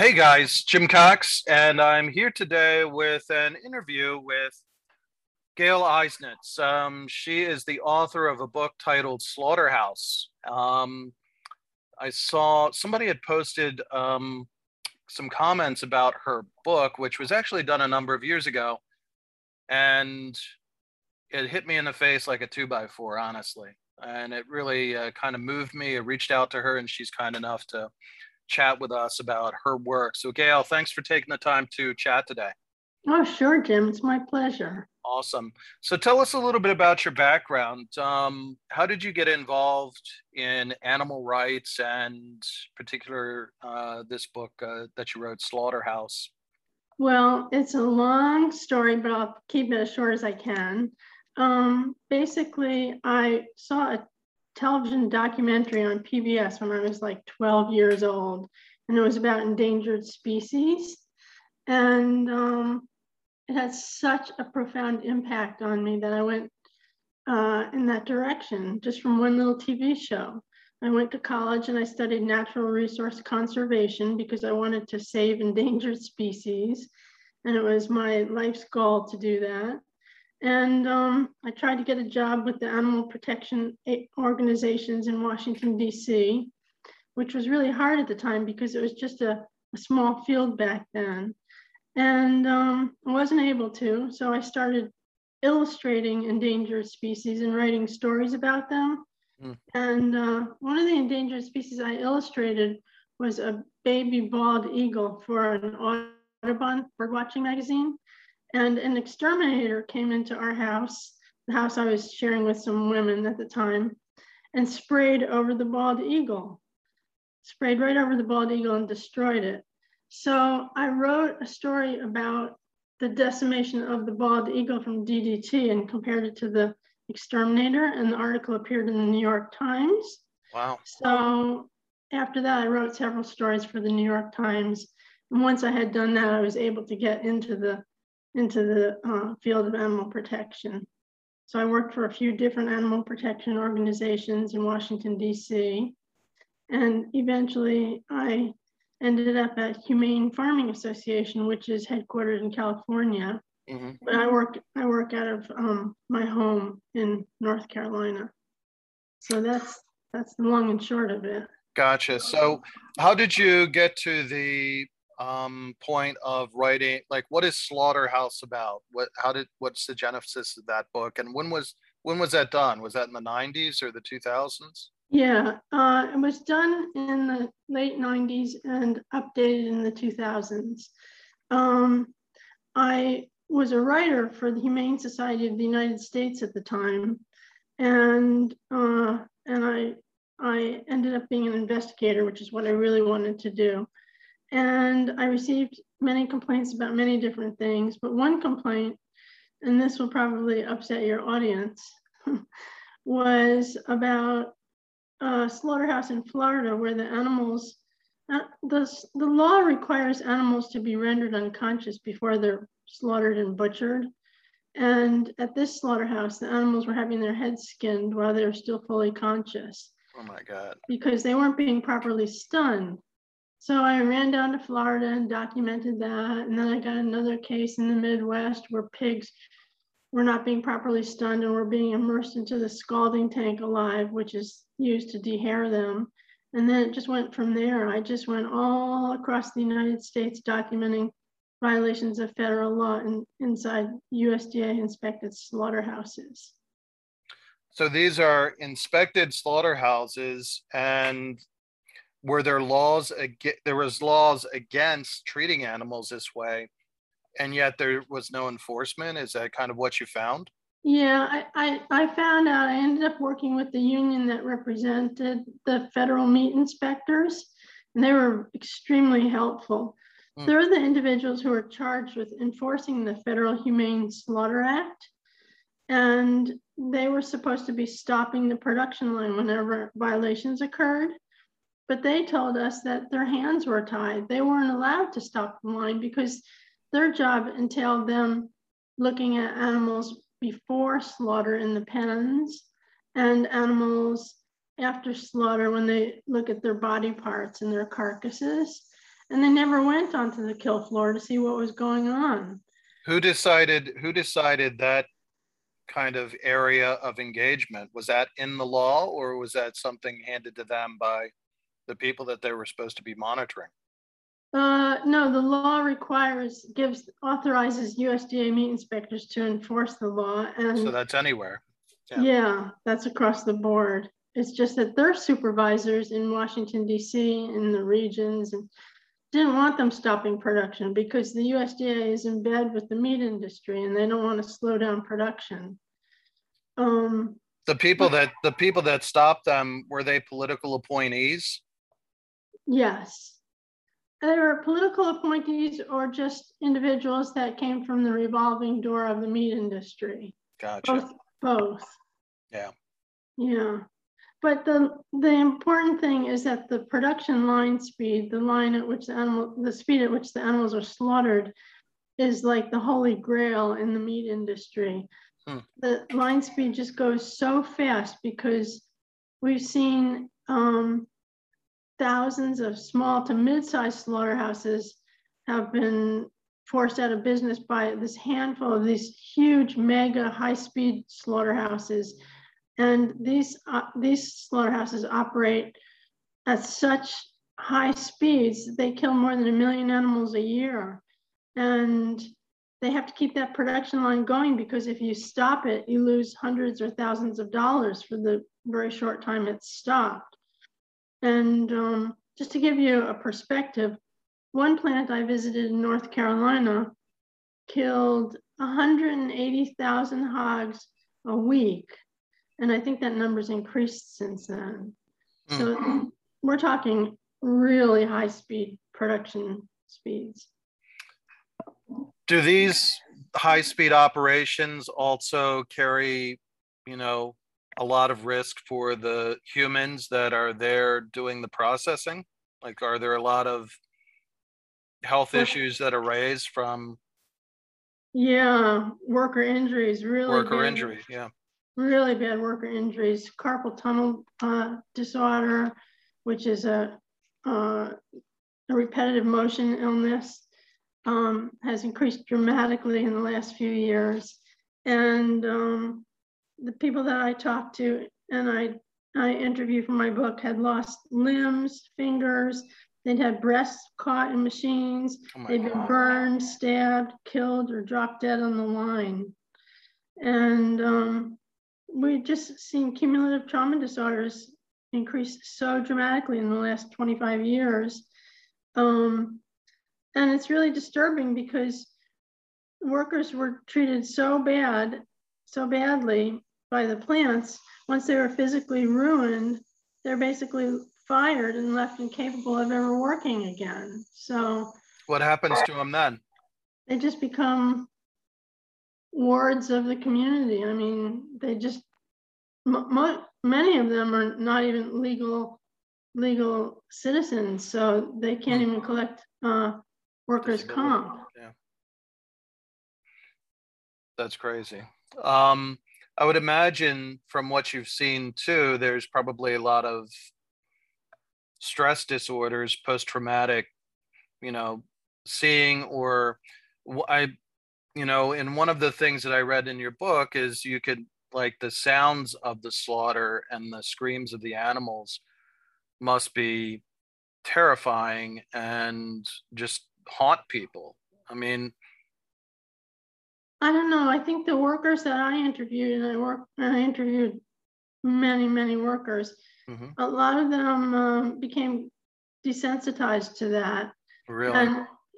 Hey guys, Jim Cox, and I'm here today with an interview with Gail Eisnitz. She is the author of a book titled Slaughterhouse. I saw somebody had posted some comments about her book, which was actually done a number of years ago, and it hit me in the face like a 2x4, honestly. And it really kind of moved me. I reached out to her, and she's kind enough to chat with us about her work. So Gail, thanks for taking the time to chat today. Oh, sure, Jim. It's my pleasure. Awesome. So tell us a little bit about your background. How did you get involved in animal rights and particular this book that you wrote, Slaughterhouse? Well, it's a long story, but I'll keep it as short as I can. Basically, I saw a television documentary on PBS when I was like 12 years old, and it was about endangered species, and it had such a profound impact on me that I went in that direction just from one little TV show. I went to college and I studied natural resource conservation because I wanted to save endangered species, and it was my life's goal to do that. And I tried to get a job with the animal protection organizations in Washington, D.C., which was really hard at the time because it was just a small field back then. And I wasn't able to, so I started illustrating endangered species and writing stories about them. And one of the endangered species I illustrated was a baby bald eagle for an Audubon birdwatching magazine. And an exterminator came into our house, the house I was sharing with some women at the time, and sprayed right over the bald eagle and destroyed it. So I wrote a story about the decimation of the bald eagle from DDT and compared it to the exterminator, and the article appeared in the New York Times. Wow. So after that, I wrote several stories for the New York Times. And once I had done that, I was able to get into the field of animal protection. So I worked for a few different animal protection organizations in Washington, D.C., and eventually I ended up at Humane Farming Association, which is headquartered in California. Mm-hmm. But I work out of my home in North Carolina. So that's the long and short of it. Gotcha. So how did you get to the point of writing, like, what is Slaughterhouse about? What's the genesis of that book, and when was that done? Was that in the 90s or the 2000s? Yeah, it was done in the late 90s and updated in the 2000s. I was a writer for the Humane Society of the United States at the time, and I ended up being an investigator, which is what I really wanted to do. And I received many complaints about many different things, but one complaint, and this will probably upset your audience, was about a slaughterhouse in Florida where the animals, the law requires animals to be rendered unconscious before they're slaughtered and butchered. And at this slaughterhouse, the animals were having their heads skinned while they were still fully conscious. Oh my God. Because they weren't being properly stunned. So I ran down to Florida and documented that. And then I got another case in the Midwest where pigs were not being properly stunned and were being immersed into the scalding tank alive, which is used to dehair them. And then it just went from there. I just went all across the United States documenting violations of federal law inside USDA inspected slaughterhouses. So these are inspected slaughterhouses, and were there laws, there was laws against treating animals this way, and yet there was no enforcement? Is that kind of what you found? Yeah, I found out, I ended up working with the union that represented the federal meat inspectors, and they were extremely helpful. Mm. They're the individuals who are charged with enforcing the Federal Humane Slaughter Act, and they were supposed to be stopping the production line whenever violations occurred. But they told us that their hands were tied. They weren't allowed to stop the line because their job entailed them looking at animals before slaughter in the pens and animals after slaughter when they look at their body parts and their carcasses. and they never went onto the kill floor to see what was going on. Who decided that kind of area of engagement? Was that in the law, or was that something handed to them by the people that they were supposed to be monitoring? No, the law authorizes USDA meat inspectors to enforce the law. And so that's anywhere. Yeah, that's across the board. It's just that their supervisors in Washington, D.C. and the regions didn't want them stopping production because the USDA is in bed with the meat industry and they don't want to slow down production. The people that stopped them, were they political appointees? Yes. They were political appointees or just individuals that came from the revolving door of the meat industry. Gotcha. Both. Yeah. Yeah. But the important thing is that the production line speed, the speed at which the animals are slaughtered, is like the holy grail in the meat industry. Hmm. The line speed just goes so fast because we've seen thousands of small to mid-sized slaughterhouses have been forced out of business by this handful of these huge mega high-speed slaughterhouses. And these slaughterhouses operate at such high speeds that they kill more than 1 million animals a year. And they have to keep that production line going because if you stop it, you lose hundreds or thousands of dollars for the very short time it's stopped. And just to give you a perspective, one plant I visited in North Carolina killed 180,000 hogs a week. And I think that number's increased since then. Mm. So we're talking really high speed production speeds. Do these high speed operations also carry, a lot of risk for the humans that are there doing the processing? Like, are there a lot of health issues that are raised from? Yeah, worker injuries, really. Worker injury, yeah. Really bad worker injuries, carpal tunnel disorder, which is a repetitive motion illness, has increased dramatically in the last few years. And the people that I talked to and I interviewed for my book had lost limbs, fingers, they'd had breasts caught in machines, they'd been burned, stabbed, killed, or dropped dead on the line. And we've just seen cumulative trauma disorders increase so dramatically in the last 25 years. And it's really disturbing because workers were treated so badly by the plants. Once they were physically ruined, they're basically fired and left incapable of ever working again. So what happens to them then? They just become wards of the community. I mean, they just, many of them are not even legal citizens, so they can't even collect workers' comp. Yeah. That's crazy. I would imagine from what you've seen too, there's probably a lot of stress disorders, post-traumatic, seeing and one of the things that I read in your book is you could, like, the sounds of the slaughter and the screams of the animals must be terrifying and just haunt people. I mean, I don't know. I think the workers that I interviewed, I interviewed many, many workers, mm-hmm. a lot of them became desensitized to that. Really?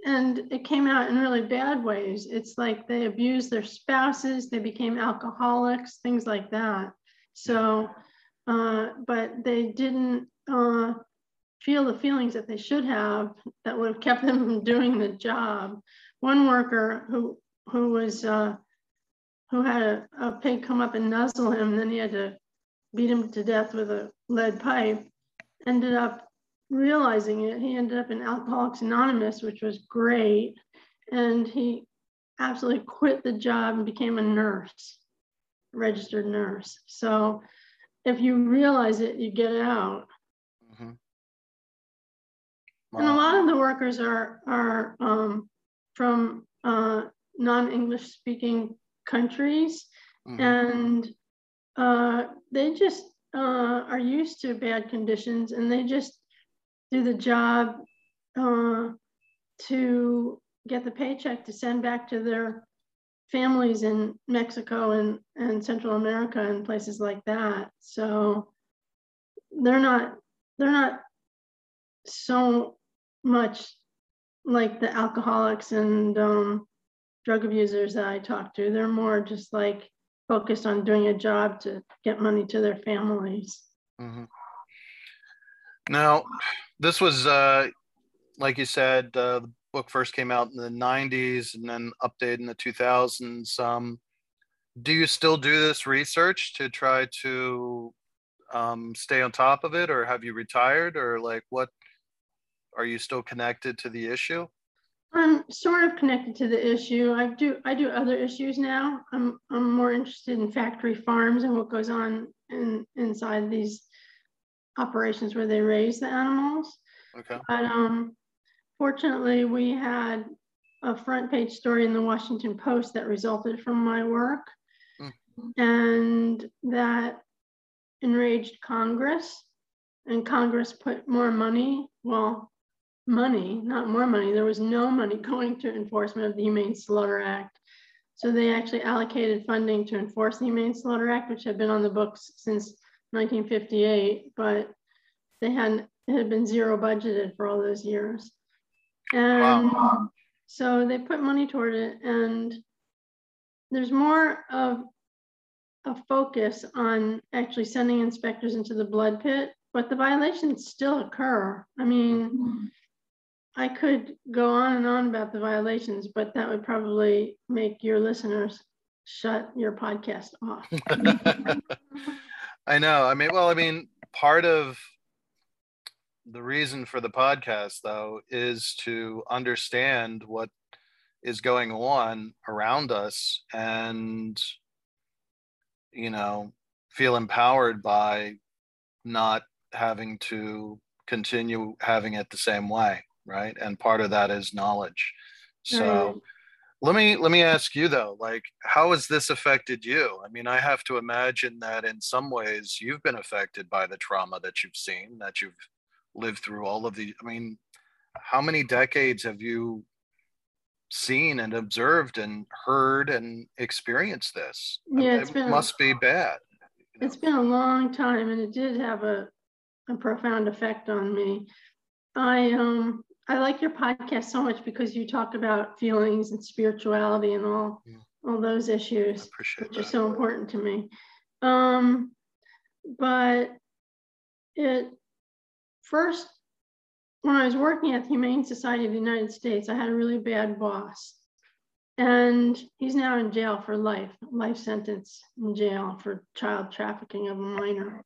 And it came out in really bad ways. It's like they abused their spouses, they became alcoholics, things like that. So, but they didn't feel the feelings that they should have that would have kept them from doing the job. One worker who had a pig come up and nuzzle him, and then he had to beat him to death with a lead pipe, ended up realizing it. He ended up in Alcoholics Anonymous, which was great. And he absolutely quit the job and became a nurse, a registered nurse. So if you realize it, you get out. Mm-hmm. Wow. And a lot of the workers are from non-English speaking countries, mm-hmm. and they just are used to bad conditions, and they just do the job to get the paycheck to send back to their families in Mexico and Central America and places like that. So they're not so much like the alcoholics and drug abusers that I talk to. They're more just like focused on doing a job to get money to their families. Mm-hmm. Now, this was, like you said, the book first came out in the 90s and then updated in the 2000s. Do you still do this research to try to stay on top of it, or have you retired, or like what, are you still connected to the issue? I'm sort of connected to the issue. I do other issues now. I'm more interested in factory farms and what goes on inside these operations where they raise the animals. Okay. But fortunately, we had a front page story in the Washington Post that resulted from my work, and that enraged Congress, and Congress put more money, there was no money going to enforcement of the Humane Slaughter Act. So they actually allocated funding to enforce the Humane Slaughter Act, which had been on the books since 1958, but it had been zero budgeted for all those years. And wow. So they put money toward it, and there's more of a focus on actually sending inspectors into the blood pit, but the violations still occur. I mean, I could go on and on about the violations, but that would probably make your listeners shut your podcast off. I know. I mean, part of the reason for the podcast, though, is to understand what is going on around us and, you know, feel empowered by not having to continue having it the same way, right? And part of that is knowledge. So right. Let me ask you though, like, how has this affected you? I mean, I have to imagine that in some ways you've been affected by the trauma that you've seen, that you've lived through all of the, I mean, how many decades have you seen and observed and heard and experienced this? Yeah, it must be bad. It's been a long time, and it did have a profound effect on me. I like your podcast so much because you talk about feelings and spirituality and all those issues, which are so important to me. But it first, when I was working at the Humane Society of the United States, I had a really bad boss. And he's now in jail for life sentence in jail for child trafficking of a minor.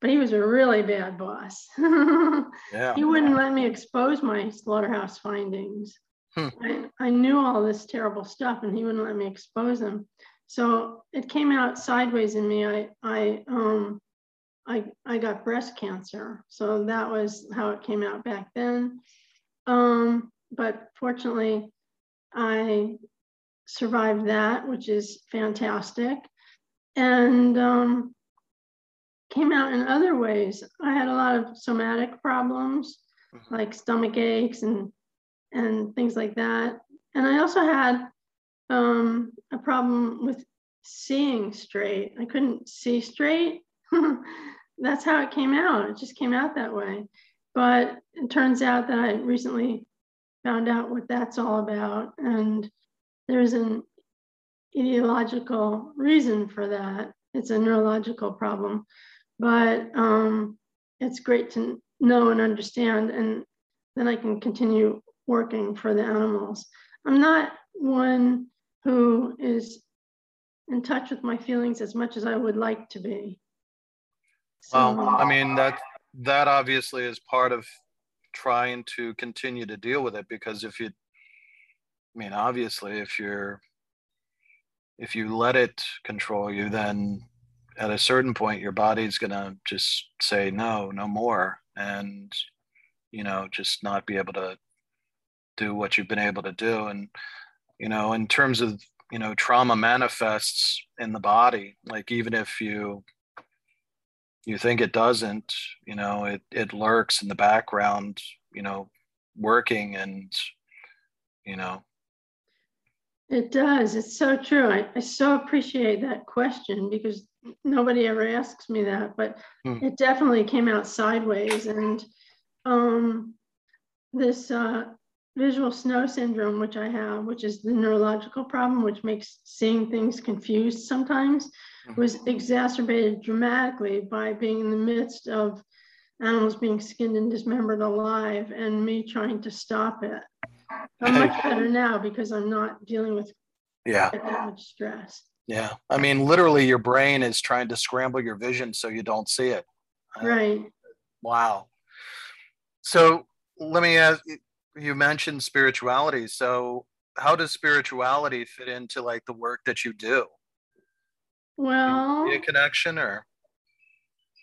But he was a really bad boss. Yeah. He wouldn't let me expose my slaughterhouse findings. I knew all this terrible stuff, and he wouldn't let me expose them. So it came out sideways in me. I got breast cancer. So that was how it came out back then. But fortunately, I survived that, which is fantastic, and came out in other ways. I had a lot of somatic problems, like stomach aches and things like that. And I also had a problem with seeing straight. I couldn't see straight. That's how it came out. It just came out that way. But it turns out that I recently found out what that's all about, and there's an etiological reason for that. It's a neurological problem, but it's great to know and understand, and then I can continue working for the animals. I'm not one who is in touch with my feelings as much as I would like to be. So, well, I mean, that obviously is part of trying to continue to deal with it, because if you let it control you, then at a certain point your body's gonna just say no more, and you know, just not be able to do what you've been able to do. And, you know, in terms of, you know, trauma manifests in the body, like even if you think it doesn't, you know, it lurks in the background, you know, working. And, you know, it does. It's so true. I so appreciate that question, because nobody ever asks me that, but it definitely came out sideways. And this visual snow syndrome, which I have, which is the neurological problem, which makes seeing things confused sometimes, was exacerbated dramatically by being in the midst of animals being skinned and dismembered alive and me trying to stop it. I'm much better now because I'm not dealing with that much stress. Yeah. I mean, literally your brain is trying to scramble your vision so you don't see it. Right. Wow. So let me ask, you mentioned spirituality. So how does spirituality fit into like the work that you do? Well, do you see a connection or?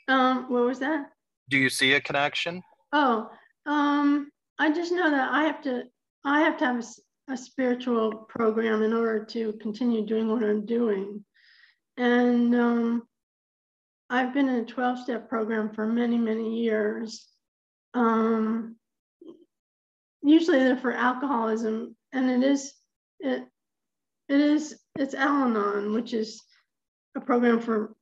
What was that? Do you see a connection? Oh, I just know that I have to have a spiritual program in order to continue doing what I'm doing. And I've been in a 12-step program for many, many years. Usually they're for alcoholism, and it's Al-Anon, which is a program for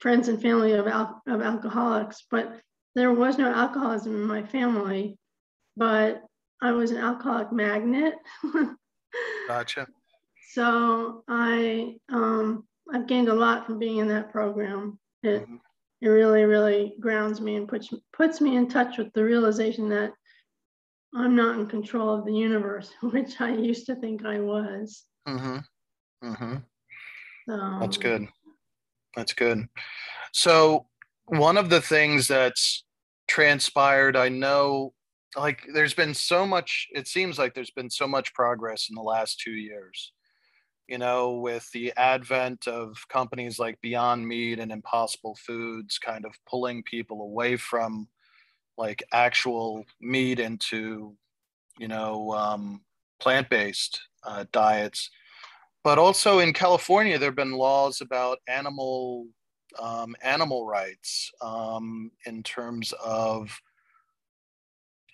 friends and family of alcoholics, but there was no alcoholism in my family, but I was an alcoholic magnet. Gotcha. So I've gained a lot from being in that program. It really, really grounds me and puts me in touch with the realization that I'm not in control of the universe, which I used to think I was. So, that's good. That's good. So one of the things that's transpired, I know, like there's been so much, it seems like there's been so much progress in the last 2 years, you know, with the advent of companies like Beyond Meat and Impossible Foods kind of pulling people away from like actual meat into, you know, plant-based diets. But also in California, there have been laws about animal rights in terms of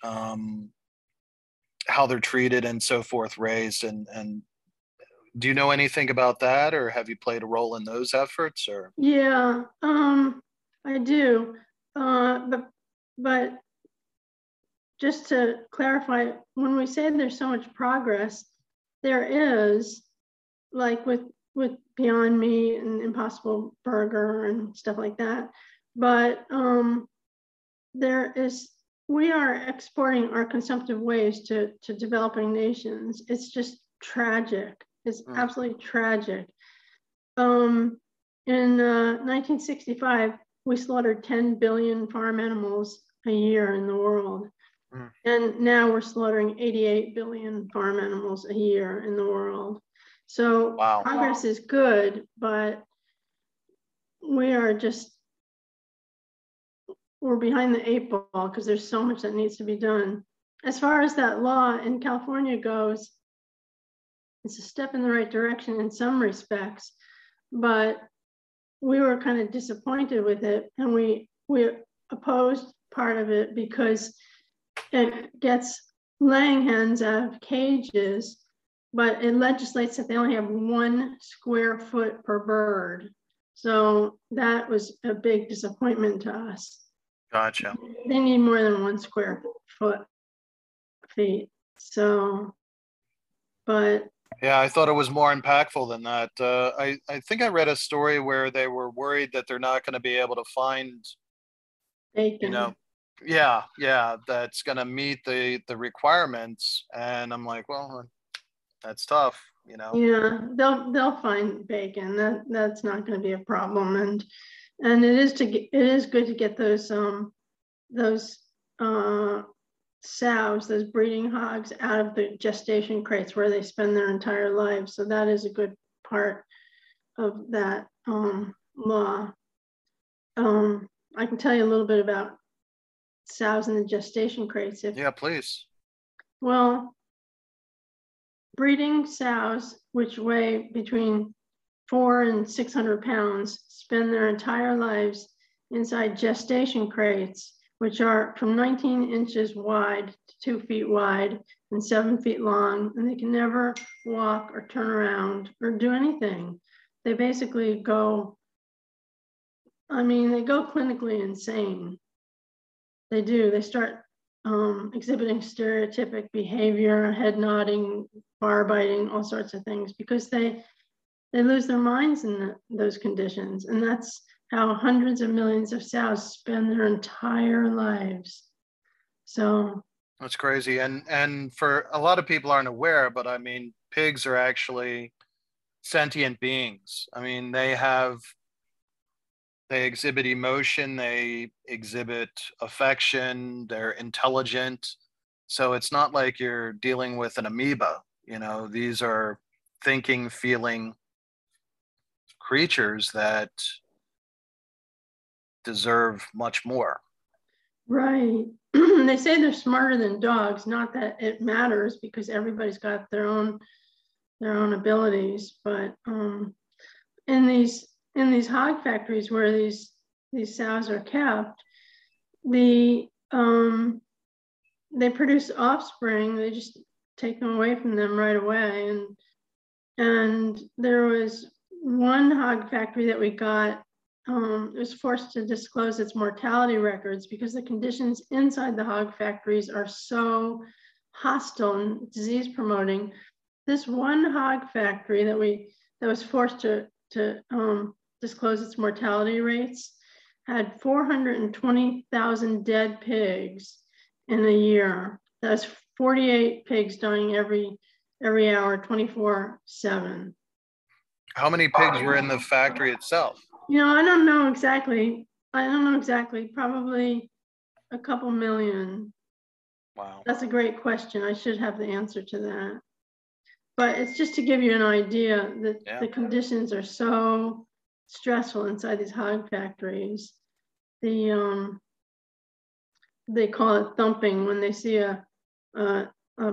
how they're treated and so forth, raised. And do you know anything about that, or have you played a role in those efforts? Or I do. But just to clarify, when we say there's so much progress, there is, like with Beyond Meat and Impossible Burger and stuff like that. But we are exporting our consumptive ways to developing nations. It's just tragic. It's absolutely tragic. In 1965, we slaughtered 10 billion farm animals a year in the world. And now we're slaughtering 88 billion farm animals a year in the world. So progress is good, but we're behind the eight ball because there's so much that needs to be done. As far as that law in California goes, it's a step in the right direction in some respects, but we were kind of disappointed with it, and we opposed part of it because it gets laying hens out of cages, but it legislates that they only have 1 square foot per bird. So that was a big disappointment to us. Gotcha. They need more than 1 square foot. So, but. Yeah, I thought it was more impactful than that. I think I read a story where they were worried that they're not going to be able to find bacon. You know, that's going to meet the requirements. And I'm like, well, that's tough, you know. Yeah, they'll find bacon. That's not going to be a problem. And it is good to get those sows, those breeding hogs, out of the gestation crates where they spend their entire lives. So that is a good part of that law. I can tell you a little bit about sows in the gestation crates. If, yeah, please. Well, breeding sows, which weigh between 400 and 600 pounds, spend their entire lives inside gestation crates, which are from 19 inches wide to 2 feet wide and 7 feet long, and they can never walk or turn around or do anything. They basically go, I mean, they go clinically insane. They do. They start exhibiting stereotypic behavior, head nodding, bar biting, all sorts of things, because they lose their minds in those conditions. And that's how hundreds of millions of sows spend their entire lives. So that's crazy. And for a lot of people aren't aware, but I mean, pigs are actually sentient beings. I mean, they exhibit emotion, they exhibit affection, they're intelligent. So it's not like you're dealing with an amoeba. You know, these are thinking, feeling creatures that deserve much more. Right. They say they're smarter than dogs. Not that it matters, because everybody's got their own abilities. But in these hog factories where these sows are kept, they produce offspring. They just take them away from them right away. And there was one hog factory that we got. It was forced to disclose its mortality records because the conditions inside the hog factories are so hostile and disease promoting. This one hog factory that was forced to disclose its mortality rates had 420,000 dead pigs in a year. That's 48 pigs dying every hour, 24/7. How many pigs were in the factory itself? You know, I don't know exactly, probably a couple million. Wow. That's a great question. I should have the answer to that. But it's just to give you an idea that the conditions are so stressful inside these hog factories. They call it thumping. When they see a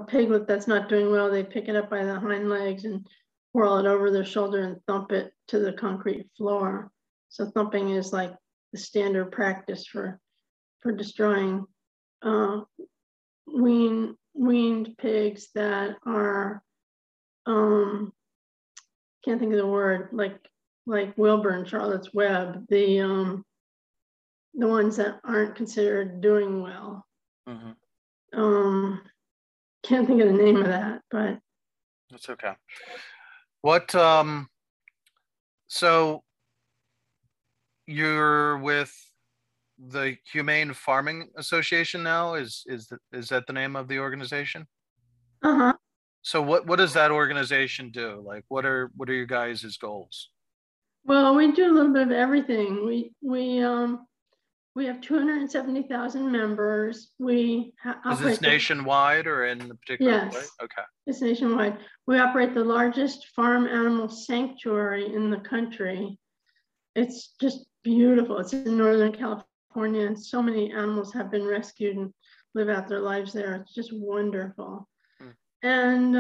piglet that's not doing well, they pick it up by the hind legs and whirl it over their shoulder and thump it to the concrete floor. So thumping is like the standard practice for destroying weaned pigs that are, can't think of the word, like Wilbur and Charlotte's Web, the ones that aren't considered doing well. Mm-hmm. Can't think of the name of that, but. That's okay. What, so you're with the Humane Farming Association now, is that the name of the organization? Uh-huh. So what does that organization do? Like, what are your guys' goals? Well, we do a little bit of everything. We have 270,000 members. Is this nationwide or in the particular place? Yes. Okay. It's nationwide. We operate the largest farm animal sanctuary in the country. It's just beautiful. It's in Northern California, and so many animals have been rescued and live out their lives there. It's just wonderful. Mm. And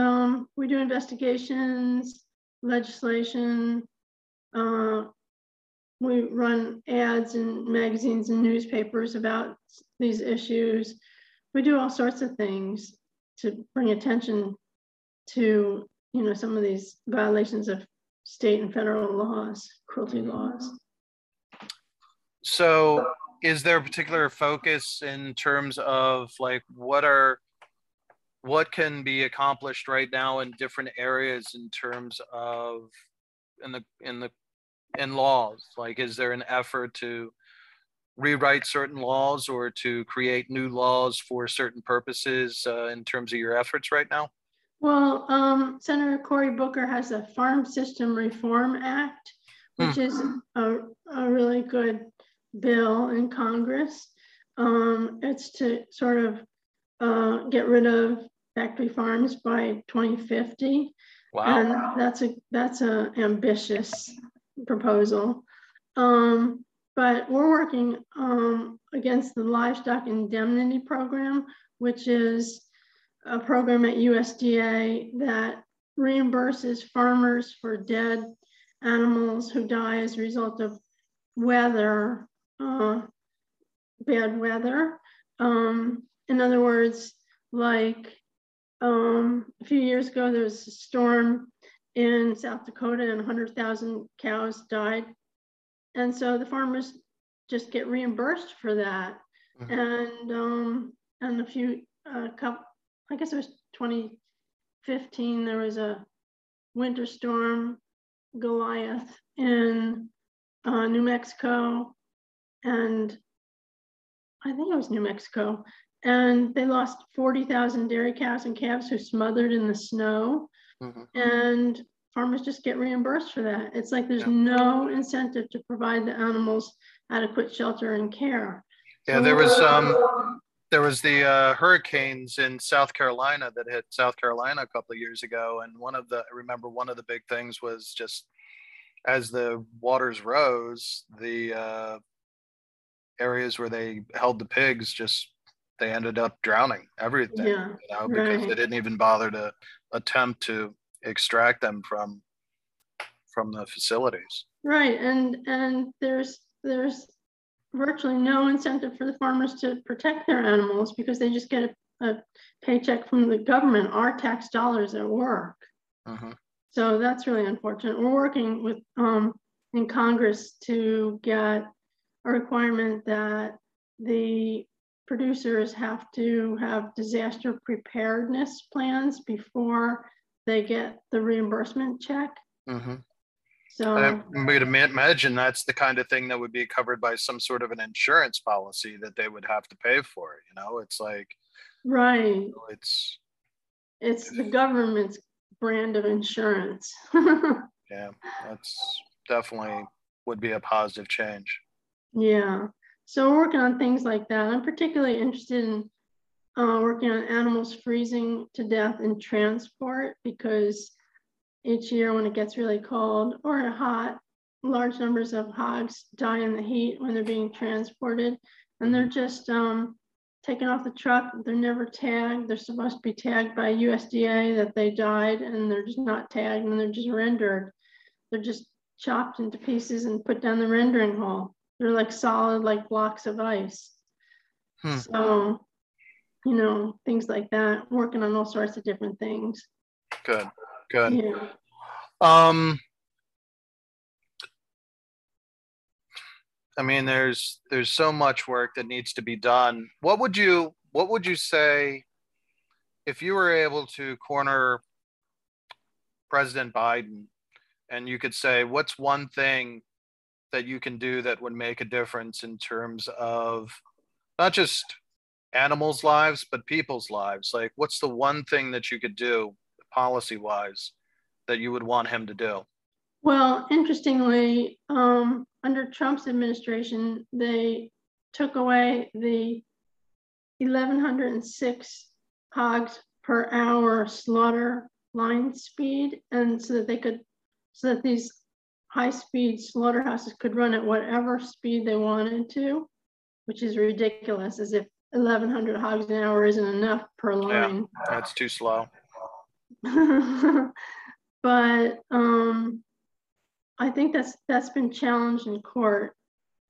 we do investigations, legislation, we run ads in magazines and newspapers about these issues. We do all sorts of things to bring attention to, you know, some of these violations of state and federal laws, cruelty laws. So is there a particular focus in terms of like what can be accomplished right now in different areas in terms of in laws? Like, is there an effort to rewrite certain laws or to create new laws for certain purposes in terms of your efforts right now? Well, Senator Cory Booker has a Farm System Reform Act, which is a really good bill in Congress. It's to sort of get rid of factory farms by 2050. Wow. And that's an ambitious proposal. But we're working against the Livestock Indemnity Program, which is a program at USDA that reimburses farmers for dead animals who die as a result of weather, bad weather. In other words, like a few years ago, there was a storm in South Dakota and 100,000 cows died. And so the farmers just get reimbursed for that. Mm-hmm. And a few, I guess it was 2015, there was a winter storm, Goliath, in New Mexico. And I think it was New Mexico. And they lost 40,000 dairy cows and calves who smothered in the snow. Mm-hmm. And farmers just get reimbursed for that. It's like there's no incentive to provide the animals adequate shelter and care. Yeah, there was the hurricanes in South Carolina that hit South Carolina a couple of years ago, and I remember one of the big things was just as the waters rose, the areas where they held the pigs they ended up drowning everything, because they didn't even bother to attempt to extract them from the facilities. Right, and there's virtually no incentive for the farmers to protect their animals because they just get a paycheck from the government, our tax dollars at work. Uh-huh. So that's really unfortunate. We're working with in Congress to get a requirement that the producers have to have disaster preparedness plans before they get the reimbursement check. Mm-hmm. So I would imagine that's the kind of thing that would be covered by some sort of an insurance policy that they would have to pay for. You know, it's like, right. You know, it's the government's brand of insurance. Yeah, that's definitely would be a positive change. Yeah. So we're working on things like that. I'm particularly interested in working on animals freezing to death in transport, because each year when it gets really cold or hot, large numbers of hogs die in the heat when they're being transported, and they're just taken off the truck. They're never tagged. They're supposed to be tagged by USDA that they died, and they're just not tagged, and they're just rendered. They're just chopped into pieces and put down the rendering hall. They're like solid, like blocks of ice. Hmm. So, you know, things like that, working on all sorts of different things. Good, good. Yeah. I mean, there's so much work that needs to be done. What would you say if you were able to corner President Biden and you could say, what's one thing that you can do that would make a difference in terms of not just animals' lives, but people's lives? Like, what's the one thing that you could do policy-wise that you would want him to do? Well, interestingly, under Trump's administration, they took away the 1,106 hogs per hour slaughter line speed, and so that these high-speed slaughterhouses could run at whatever speed they wanted to, which is ridiculous, as if 1,100 hogs an hour isn't enough per line. Yeah, that's too slow. But I think that's been challenged in court.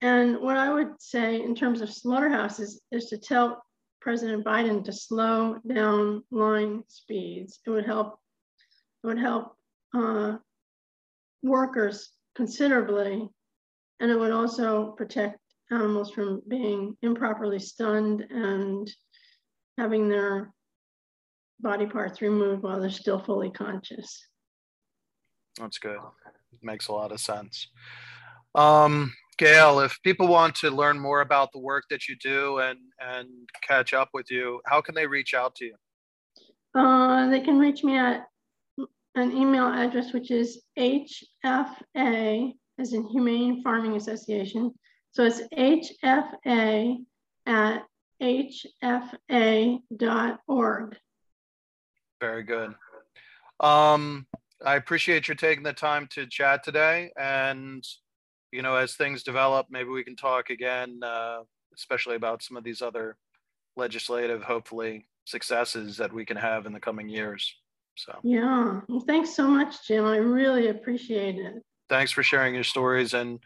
And what I would say in terms of slaughterhouses is to tell President Biden to slow down line speeds. It would help workers considerably, and it would also protect animals from being improperly stunned and having their body parts removed while they're still fully conscious. That's good. It makes a lot of sense. Gail, if people want to learn more about the work that you do and catch up with you, how can they reach out to you? They can reach me at an email address, which is HFA, as in Humane Farming Association. So it's hfa@hfa.org. Very good. I appreciate you taking the time to chat today, and you know, as things develop, maybe we can talk again, especially about some of these other legislative, hopefully, successes that we can have in the coming years. So yeah, well, thanks so much, Jim. I really appreciate it. Thanks for sharing your stories, and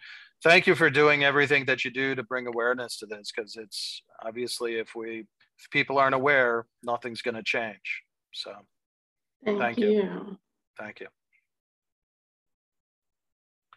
thank you for doing everything that you do to bring awareness to this, because it's obviously, if people aren't aware, nothing's going to change. So thank you. Thank you.